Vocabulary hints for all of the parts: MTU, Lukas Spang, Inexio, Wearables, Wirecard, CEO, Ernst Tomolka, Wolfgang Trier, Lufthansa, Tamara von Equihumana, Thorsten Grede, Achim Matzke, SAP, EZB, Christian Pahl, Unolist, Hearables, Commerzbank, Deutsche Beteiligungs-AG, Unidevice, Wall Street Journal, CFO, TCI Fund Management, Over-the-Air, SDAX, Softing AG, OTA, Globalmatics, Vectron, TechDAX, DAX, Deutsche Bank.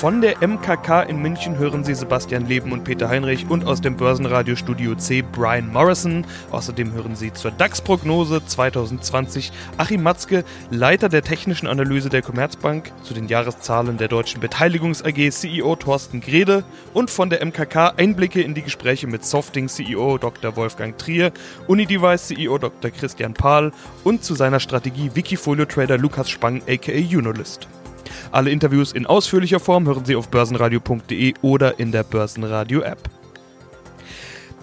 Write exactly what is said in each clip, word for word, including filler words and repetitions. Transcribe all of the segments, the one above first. Von der M K K in München hören Sie Sebastian Leben und Peter Heinrich und aus dem Börsenradiostudio C Brian Morrison. Außerdem hören Sie zur DAX-Prognose zwanzig zwanzig Achim Matzke, Leiter der technischen Analyse der Commerzbank, zu den Jahreszahlen der Deutschen Beteiligungs-A G C E O Thorsten Grede und von der M K K Einblicke in die Gespräche mit Softing C E O Doktor Wolfgang Trier, Unidevice C E O Doktor Christian Pahl und zu seiner Strategie Wikifolio-Trader Lukas Spang aka Unolist. Alle Interviews in ausführlicher Form hören Sie auf börsenradio punkt de oder in der Börsenradio-App.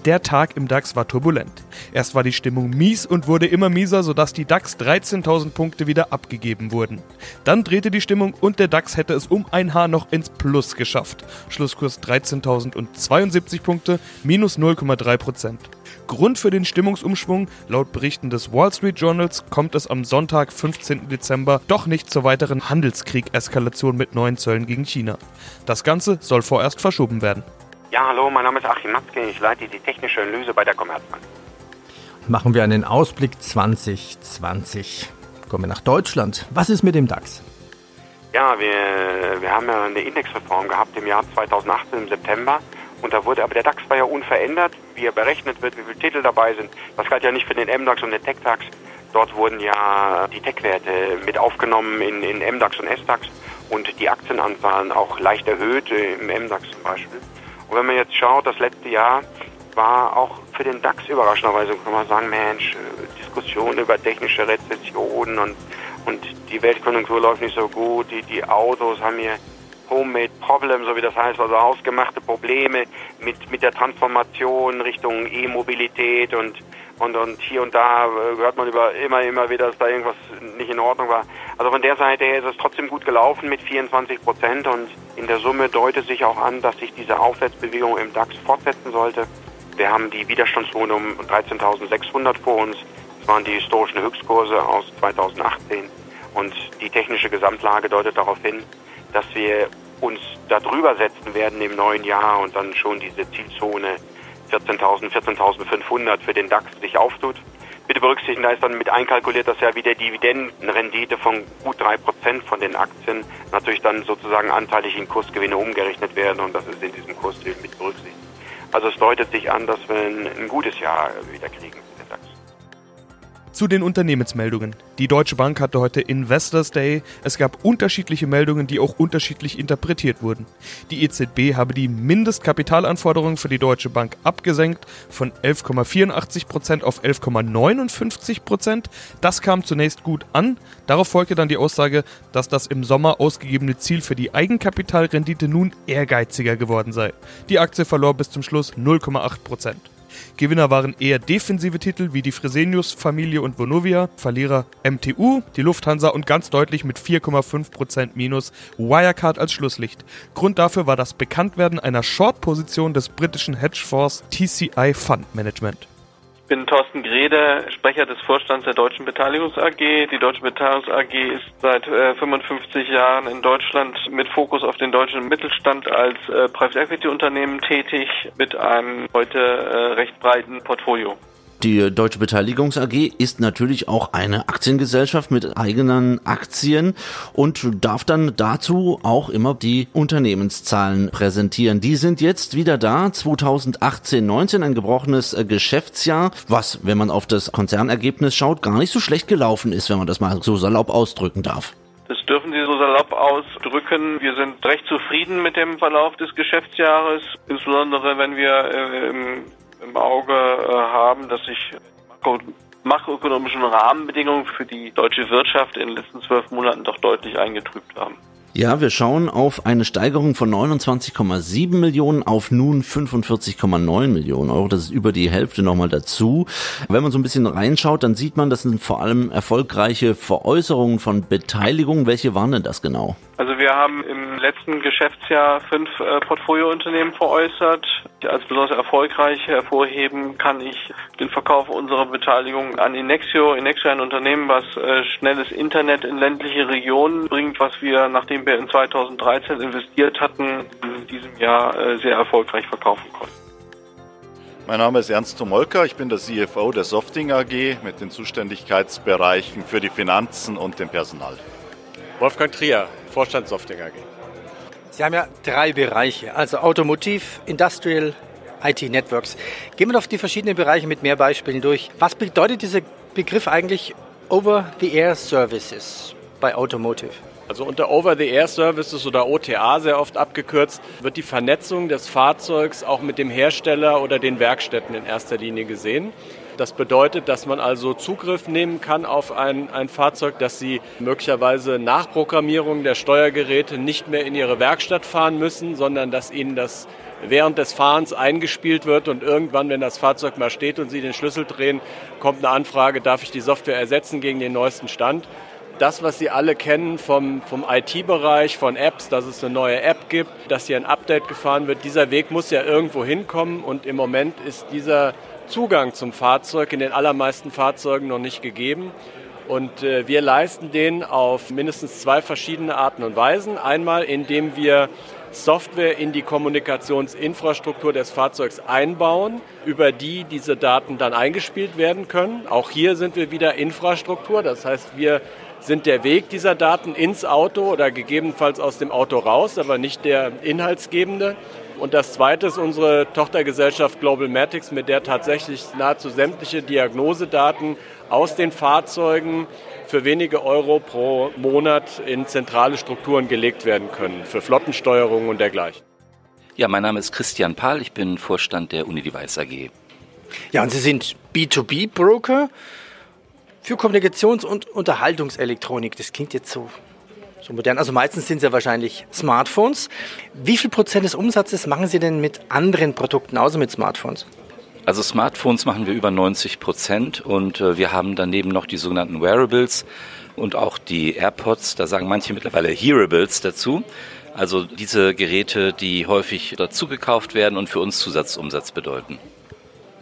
Der Tag im DAX war turbulent. Erst war die Stimmung mies und wurde immer mieser, sodass die DAX dreizehntausend Punkte wieder abgegeben wurden. Dann drehte die Stimmung und der DAX hätte es um ein Haar noch ins Plus geschafft. Schlusskurs dreizehntausendsiebzig Punkte, minus null Komma drei Prozent. Grund für den Stimmungsumschwung, laut Berichten des Wall Street Journals, kommt es am Sonntag, fünfzehnten Dezember, doch nicht zur weiteren Handelskrieg-Eskalation mit neuen Zöllen gegen China. Das Ganze soll vorerst verschoben werden. Ja, hallo, mein Name ist Achim Matzke, ich leite die technische Analyse bei der Commerzbank. Machen wir einen Ausblick zwanzig zwanzig. Kommen wir nach Deutschland. Was ist mit dem DAX? Ja, wir, wir haben ja eine Indexreform gehabt im Jahr zweitausendachtzehn im September. Und da wurde, aber der DAX war ja unverändert, wie er berechnet wird, wie viele Titel dabei sind. Das galt ja nicht für den M DAX und den TechDAX. Dort wurden ja die Tech-Werte mit aufgenommen in, in M DAX und S DAX und die Aktienanzahlen auch leicht erhöht, im M DAX zum Beispiel. Und wenn man jetzt schaut, das letzte Jahr war auch für den DAX überraschenderweise, kann man sagen, Mensch, Diskussionen über technische Rezessionen und, und die Weltkonjunktur läuft nicht so gut, die, die Autos haben hier Homemade Problem, so wie das heißt, also hausgemachte Probleme mit, mit der Transformation Richtung E-Mobilität und, und, und hier und da hört man über immer, immer wieder, dass da irgendwas nicht in Ordnung war. Also von der Seite her ist es trotzdem gut gelaufen mit vierundzwanzig Prozent und in der Summe deutet sich auch an, dass sich diese Aufwärtsbewegung im DAX fortsetzen sollte. Wir haben die Widerstandszone um dreizehntausendsechshundert vor uns. Das waren die historischen Höchstkurse aus zweitausendachtzehn und die technische Gesamtlage deutet darauf hin, dass wir uns da drüber setzen werden im neuen Jahr und dann schon diese Zielzone vierzehntausend, vierzehntausendfünfhundert für den DAX sich auftut. Bitte berücksichtigen, da ist dann mit einkalkuliert, dass ja wieder Dividendenrendite von gut drei Prozent von den Aktien natürlich dann sozusagen anteilig in Kursgewinne umgerechnet werden und das ist in diesem Kurs mit berücksichtigt. Also es deutet sich an, dass wir ein, ein gutes Jahr wieder kriegen. Zu den Unternehmensmeldungen. Die Deutsche Bank hatte heute Investors Day. Es gab unterschiedliche Meldungen, die auch unterschiedlich interpretiert wurden. Die E Z B habe die Mindestkapitalanforderungen für die Deutsche Bank abgesenkt von elf Komma vierundachtzig Prozent auf elf Komma neunundfünfzig Prozent. Das kam zunächst gut an. Darauf folgte dann die Aussage, dass das im Sommer ausgegebene Ziel für die Eigenkapitalrendite nun ehrgeiziger geworden sei. Die Aktie verlor bis zum Schluss null Komma acht Prozent. Gewinner waren eher defensive Titel wie die Fresenius-Familie und Vonovia, Verlierer M T U, die Lufthansa und ganz deutlich mit vier Komma fünf Prozent minus Wirecard als Schlusslicht. Grund dafür war das Bekanntwerden einer Short-Position des britischen Hedgefonds T C I Fund Management. Ich bin Thorsten Grede, Sprecher des Vorstands der Deutschen Beteiligungs-A G. Die Deutsche Beteiligungs-A G ist seit äh, fünfundfünfzig Jahren in Deutschland mit Fokus auf den deutschen Mittelstand als äh, Private Equity Unternehmen tätig mit einem heute äh, recht breiten Portfolio. Die Deutsche Beteiligungs-A G ist natürlich auch eine Aktiengesellschaft mit eigenen Aktien und darf dann dazu auch immer die Unternehmenszahlen präsentieren. Die sind jetzt wieder da, zweitausendachtzehn neunzehn, ein gebrochenes Geschäftsjahr, was, wenn man auf das Konzernergebnis schaut, gar nicht so schlecht gelaufen ist, wenn man das mal so salopp ausdrücken darf. Das dürfen Sie so salopp ausdrücken. Wir sind recht zufrieden mit dem Verlauf des Geschäftsjahres, insbesondere wenn wir äh, im im Auge äh, haben, dass sich makroökonomischen Rahmenbedingungen für die deutsche Wirtschaft in den letzten zwölf Monaten doch deutlich eingetrübt haben. Ja, wir schauen auf eine Steigerung von neunundzwanzig Komma sieben Millionen auf nun fünfundvierzig Komma neun Millionen Euro. Das ist über die Hälfte nochmal dazu. Wenn man so ein bisschen reinschaut, dann sieht man, das sind vor allem erfolgreiche Veräußerungen von Beteiligungen. Welche waren denn das genau? Also wir haben im letzten Geschäftsjahr fünf äh, Portfoliounternehmen veräußert. Als besonders erfolgreich hervorheben kann ich den Verkauf unserer Beteiligung an Inexio. Inexio ist ein Unternehmen, was äh, schnelles Internet in ländliche Regionen bringt, was wir, nachdem wir in zweitausenddreizehn investiert hatten, in diesem Jahr sehr erfolgreich verkaufen konnten. Mein Name ist Ernst Tomolka, ich bin der C F O der Softing A G mit den Zuständigkeitsbereichen für die Finanzen und den Personal. Wolfgang Trier, Vorstand Softing A G. Sie haben ja drei Bereiche, also Automotiv, Industrial, I T-Networks. Gehen wir auf die verschiedenen Bereiche mit mehr Beispielen durch. Was bedeutet dieser Begriff eigentlich Over-the-Air-Services bei Automotive? Also unter Over-the-Air-Services oder O T A sehr oft abgekürzt, wird die Vernetzung des Fahrzeugs auch mit dem Hersteller oder den Werkstätten in erster Linie gesehen. Das bedeutet, dass man also Zugriff nehmen kann auf ein, ein Fahrzeug, dass Sie möglicherweise nach Programmierung der Steuergeräte nicht mehr in Ihre Werkstatt fahren müssen, sondern dass Ihnen das während des Fahrens eingespielt wird und irgendwann, wenn das Fahrzeug mal steht und Sie den Schlüssel drehen, kommt eine Anfrage, darf ich die Software ersetzen gegen den neuesten Stand? Das, was Sie alle kennen vom, vom I T-Bereich, von Apps, dass es eine neue App gibt, dass hier ein Update gefahren wird, dieser Weg muss ja irgendwo hinkommen und im Moment ist dieser Zugang zum Fahrzeug in den allermeisten Fahrzeugen noch nicht gegeben. Und äh, wir leisten den auf mindestens zwei verschiedene Arten und Weisen. Einmal, indem wir Software in die Kommunikationsinfrastruktur des Fahrzeugs einbauen, über die diese Daten dann eingespielt werden können. Auch hier sind wir wieder Infrastruktur, das heißt, wir sind der Weg dieser Daten ins Auto oder gegebenenfalls aus dem Auto raus, aber nicht der inhaltsgebende. Und das Zweite ist unsere Tochtergesellschaft Globalmatics, mit der tatsächlich nahezu sämtliche Diagnosedaten aus den Fahrzeugen für wenige Euro pro Monat in zentrale Strukturen gelegt werden können, für Flottensteuerung und dergleichen. Ja, mein Name ist Christian Pahl, ich bin Vorstand der Unidevice A G. Ja, und Sie sind B zwei B Broker für Kommunikations- und Unterhaltungselektronik. Das klingt jetzt so... So modern. Also meistens sind es ja wahrscheinlich Smartphones. Wie viel Prozent des Umsatzes machen Sie denn mit anderen Produkten, außer mit Smartphones? Also Smartphones machen wir über neunzig Prozent und wir haben daneben noch die sogenannten Wearables und auch die AirPods. Da sagen manche mittlerweile Hearables dazu. Also diese Geräte, die häufig dazu gekauft werden und für uns Zusatzumsatz bedeuten.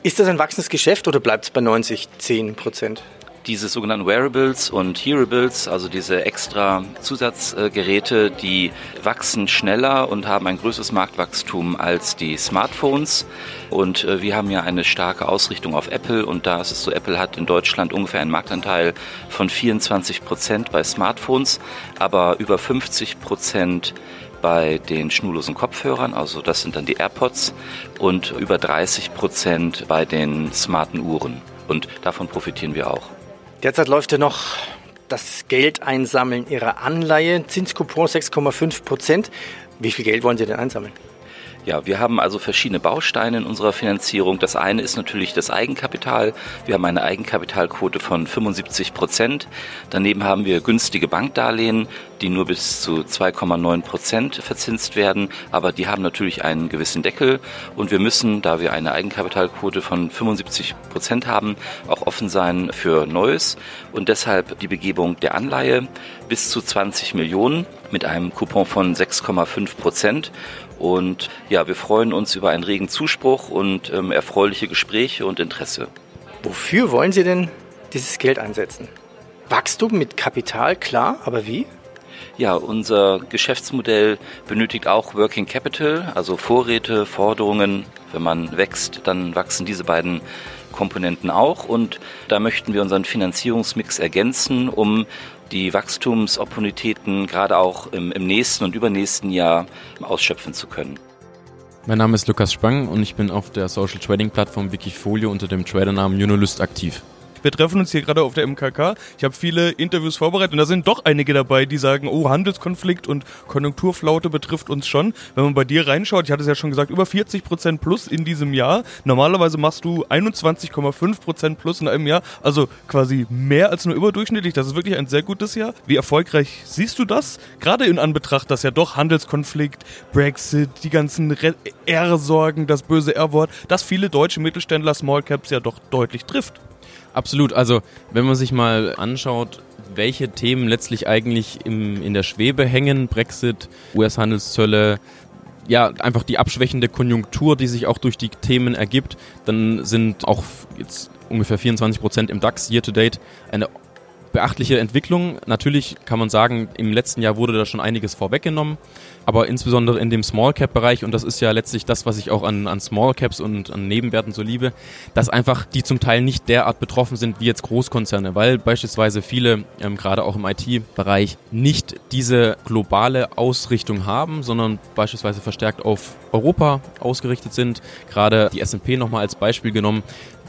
Ist das ein wachsendes Geschäft oder bleibt es bei neunzig, zehn Prozent? Diese sogenannten Wearables und Hearables, also diese extra Zusatzgeräte, die wachsen schneller und haben ein größeres Marktwachstum als die Smartphones. Und wir haben ja eine starke Ausrichtung auf Apple und da ist es so, Apple hat in Deutschland ungefähr einen Marktanteil von vierundzwanzig Prozent bei Smartphones, aber über fünfzig Prozent bei den schnurlosen Kopfhörern, also das sind dann die AirPods, und über dreißig Prozent bei den smarten Uhren. Und davon profitieren wir auch. Derzeit läuft ja noch das Geldeinsammeln Ihrer Anleihe, Zinscoupon sechs Komma fünf Prozent. Wie viel Geld wollen Sie denn einsammeln? Ja, wir haben also verschiedene Bausteine in unserer Finanzierung. Das eine ist natürlich das Eigenkapital. Wir haben eine Eigenkapitalquote von fünfundsiebzig Prozent. Daneben haben wir günstige Bankdarlehen, die nur bis zu zwei Komma neun Prozent verzinst werden. Aber die haben natürlich einen gewissen Deckel. Und wir müssen, da wir eine Eigenkapitalquote von fünfundsiebzig Prozent haben, auch offen sein für Neues. Und deshalb die Begebung der Anleihe bis zu zwanzig Millionen mit einem Coupon von sechs Komma fünf Prozent. Und ja, wir freuen uns über einen regen Zuspruch und ähm, erfreuliche Gespräche und Interesse. Wofür wollen Sie denn dieses Geld einsetzen? Wachstum mit Kapital, klar, aber wie? Ja, unser Geschäftsmodell benötigt auch Working Capital, also Vorräte, Forderungen. Wenn man wächst, dann wachsen diese beiden Komponenten auch. Und da möchten wir unseren Finanzierungsmix ergänzen, um die Wachstumsopportunitäten gerade auch im, im nächsten und übernächsten Jahr ausschöpfen zu können. Mein Name ist Lukas Spang und ich bin auf der Social Trading Plattform Wikifolio unter dem Tradernamen Unolist aktiv. Wir treffen uns hier gerade auf der M K K. Ich habe viele Interviews vorbereitet und da sind doch einige dabei, die sagen, oh, Handelskonflikt und Konjunkturflaute betrifft uns schon. Wenn man bei dir reinschaut, ich hatte es ja schon gesagt, über vierzig Prozent plus in diesem Jahr. Normalerweise machst du einundzwanzig Komma fünf Prozent plus in einem Jahr, also quasi mehr als nur überdurchschnittlich. Das ist wirklich ein sehr gutes Jahr. Wie erfolgreich siehst du das? Gerade in Anbetracht, dass ja doch Handelskonflikt, Brexit, die ganzen R-Sorgen, das böse R-Wort, das viele deutsche Mittelständler, Smallcaps ja doch deutlich trifft. Absolut, also wenn man sich mal anschaut, welche Themen letztlich eigentlich im, in der Schwebe hängen, Brexit, U S-Handelszölle, ja einfach die abschwächende Konjunktur, die sich auch durch die Themen ergibt, dann sind auch jetzt ungefähr vierundzwanzig Prozent im DAX year to date eine beachtliche Entwicklung. Natürlich kann man sagen, im letzten Jahr wurde da schon einiges vorweggenommen, aber insbesondere in dem Small-Cap-Bereich, und das ist ja letztlich das, was ich auch an, an Small-Caps und an Nebenwerten so liebe, dass einfach die zum Teil nicht derart betroffen sind wie jetzt Großkonzerne, weil beispielsweise viele, ähm, gerade auch im I T-Bereich, nicht diese globale Ausrichtung haben, sondern beispielsweise verstärkt auf Europa ausgerichtet sind. Gerade die S N P nochmal als Beispiel genommen,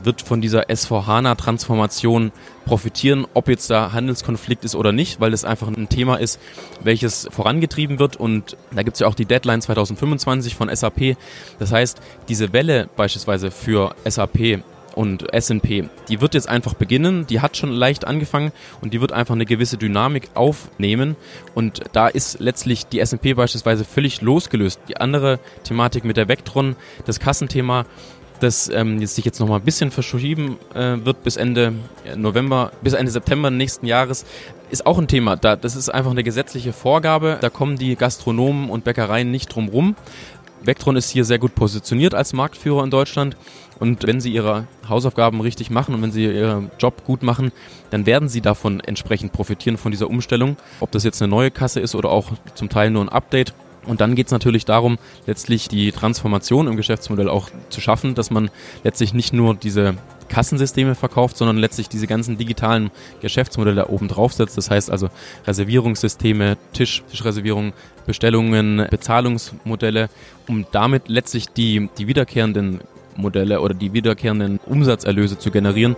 wird von dieser S vier HANA-Transformation profitieren, ob jetzt da Handelskonflikt ist oder nicht, weil das einfach ein Thema ist, welches vorangetrieben wird, und da gibt es ja auch die Deadline zweitausendfünfundzwanzig von S A P. Das heißt, diese Welle beispielsweise für S A P und S N P, die wird jetzt einfach beginnen, die hat schon leicht angefangen und die wird einfach eine gewisse Dynamik aufnehmen, und da ist letztlich die S N P beispielsweise völlig losgelöst. Die andere Thematik mit der Vectron, das Kassenthema, das ähm, jetzt sich jetzt noch mal ein bisschen verschieben äh, wird bis Ende November, bis Ende September nächsten Jahres, ist auch ein Thema. Da, das ist einfach eine gesetzliche Vorgabe. Da kommen die Gastronomen und Bäckereien nicht drum rum. Vectron ist hier sehr gut positioniert als Marktführer in Deutschland. Und wenn sie ihre Hausaufgaben richtig machen und wenn sie ihren Job gut machen, dann werden sie davon entsprechend profitieren, von dieser Umstellung. Ob das jetzt eine neue Kasse ist oder auch zum Teil nur ein Update. Und dann geht es natürlich darum, letztlich die Transformation im Geschäftsmodell auch zu schaffen, dass man letztlich nicht nur diese Kassensysteme verkauft, sondern letztlich diese ganzen digitalen Geschäftsmodelle da oben drauf setzt. Das heißt also Reservierungssysteme, Tisch, Tischreservierungen, Bestellungen, Bezahlungsmodelle, um damit letztlich die, die wiederkehrenden Modelle oder die wiederkehrenden Umsatzerlöse zu generieren.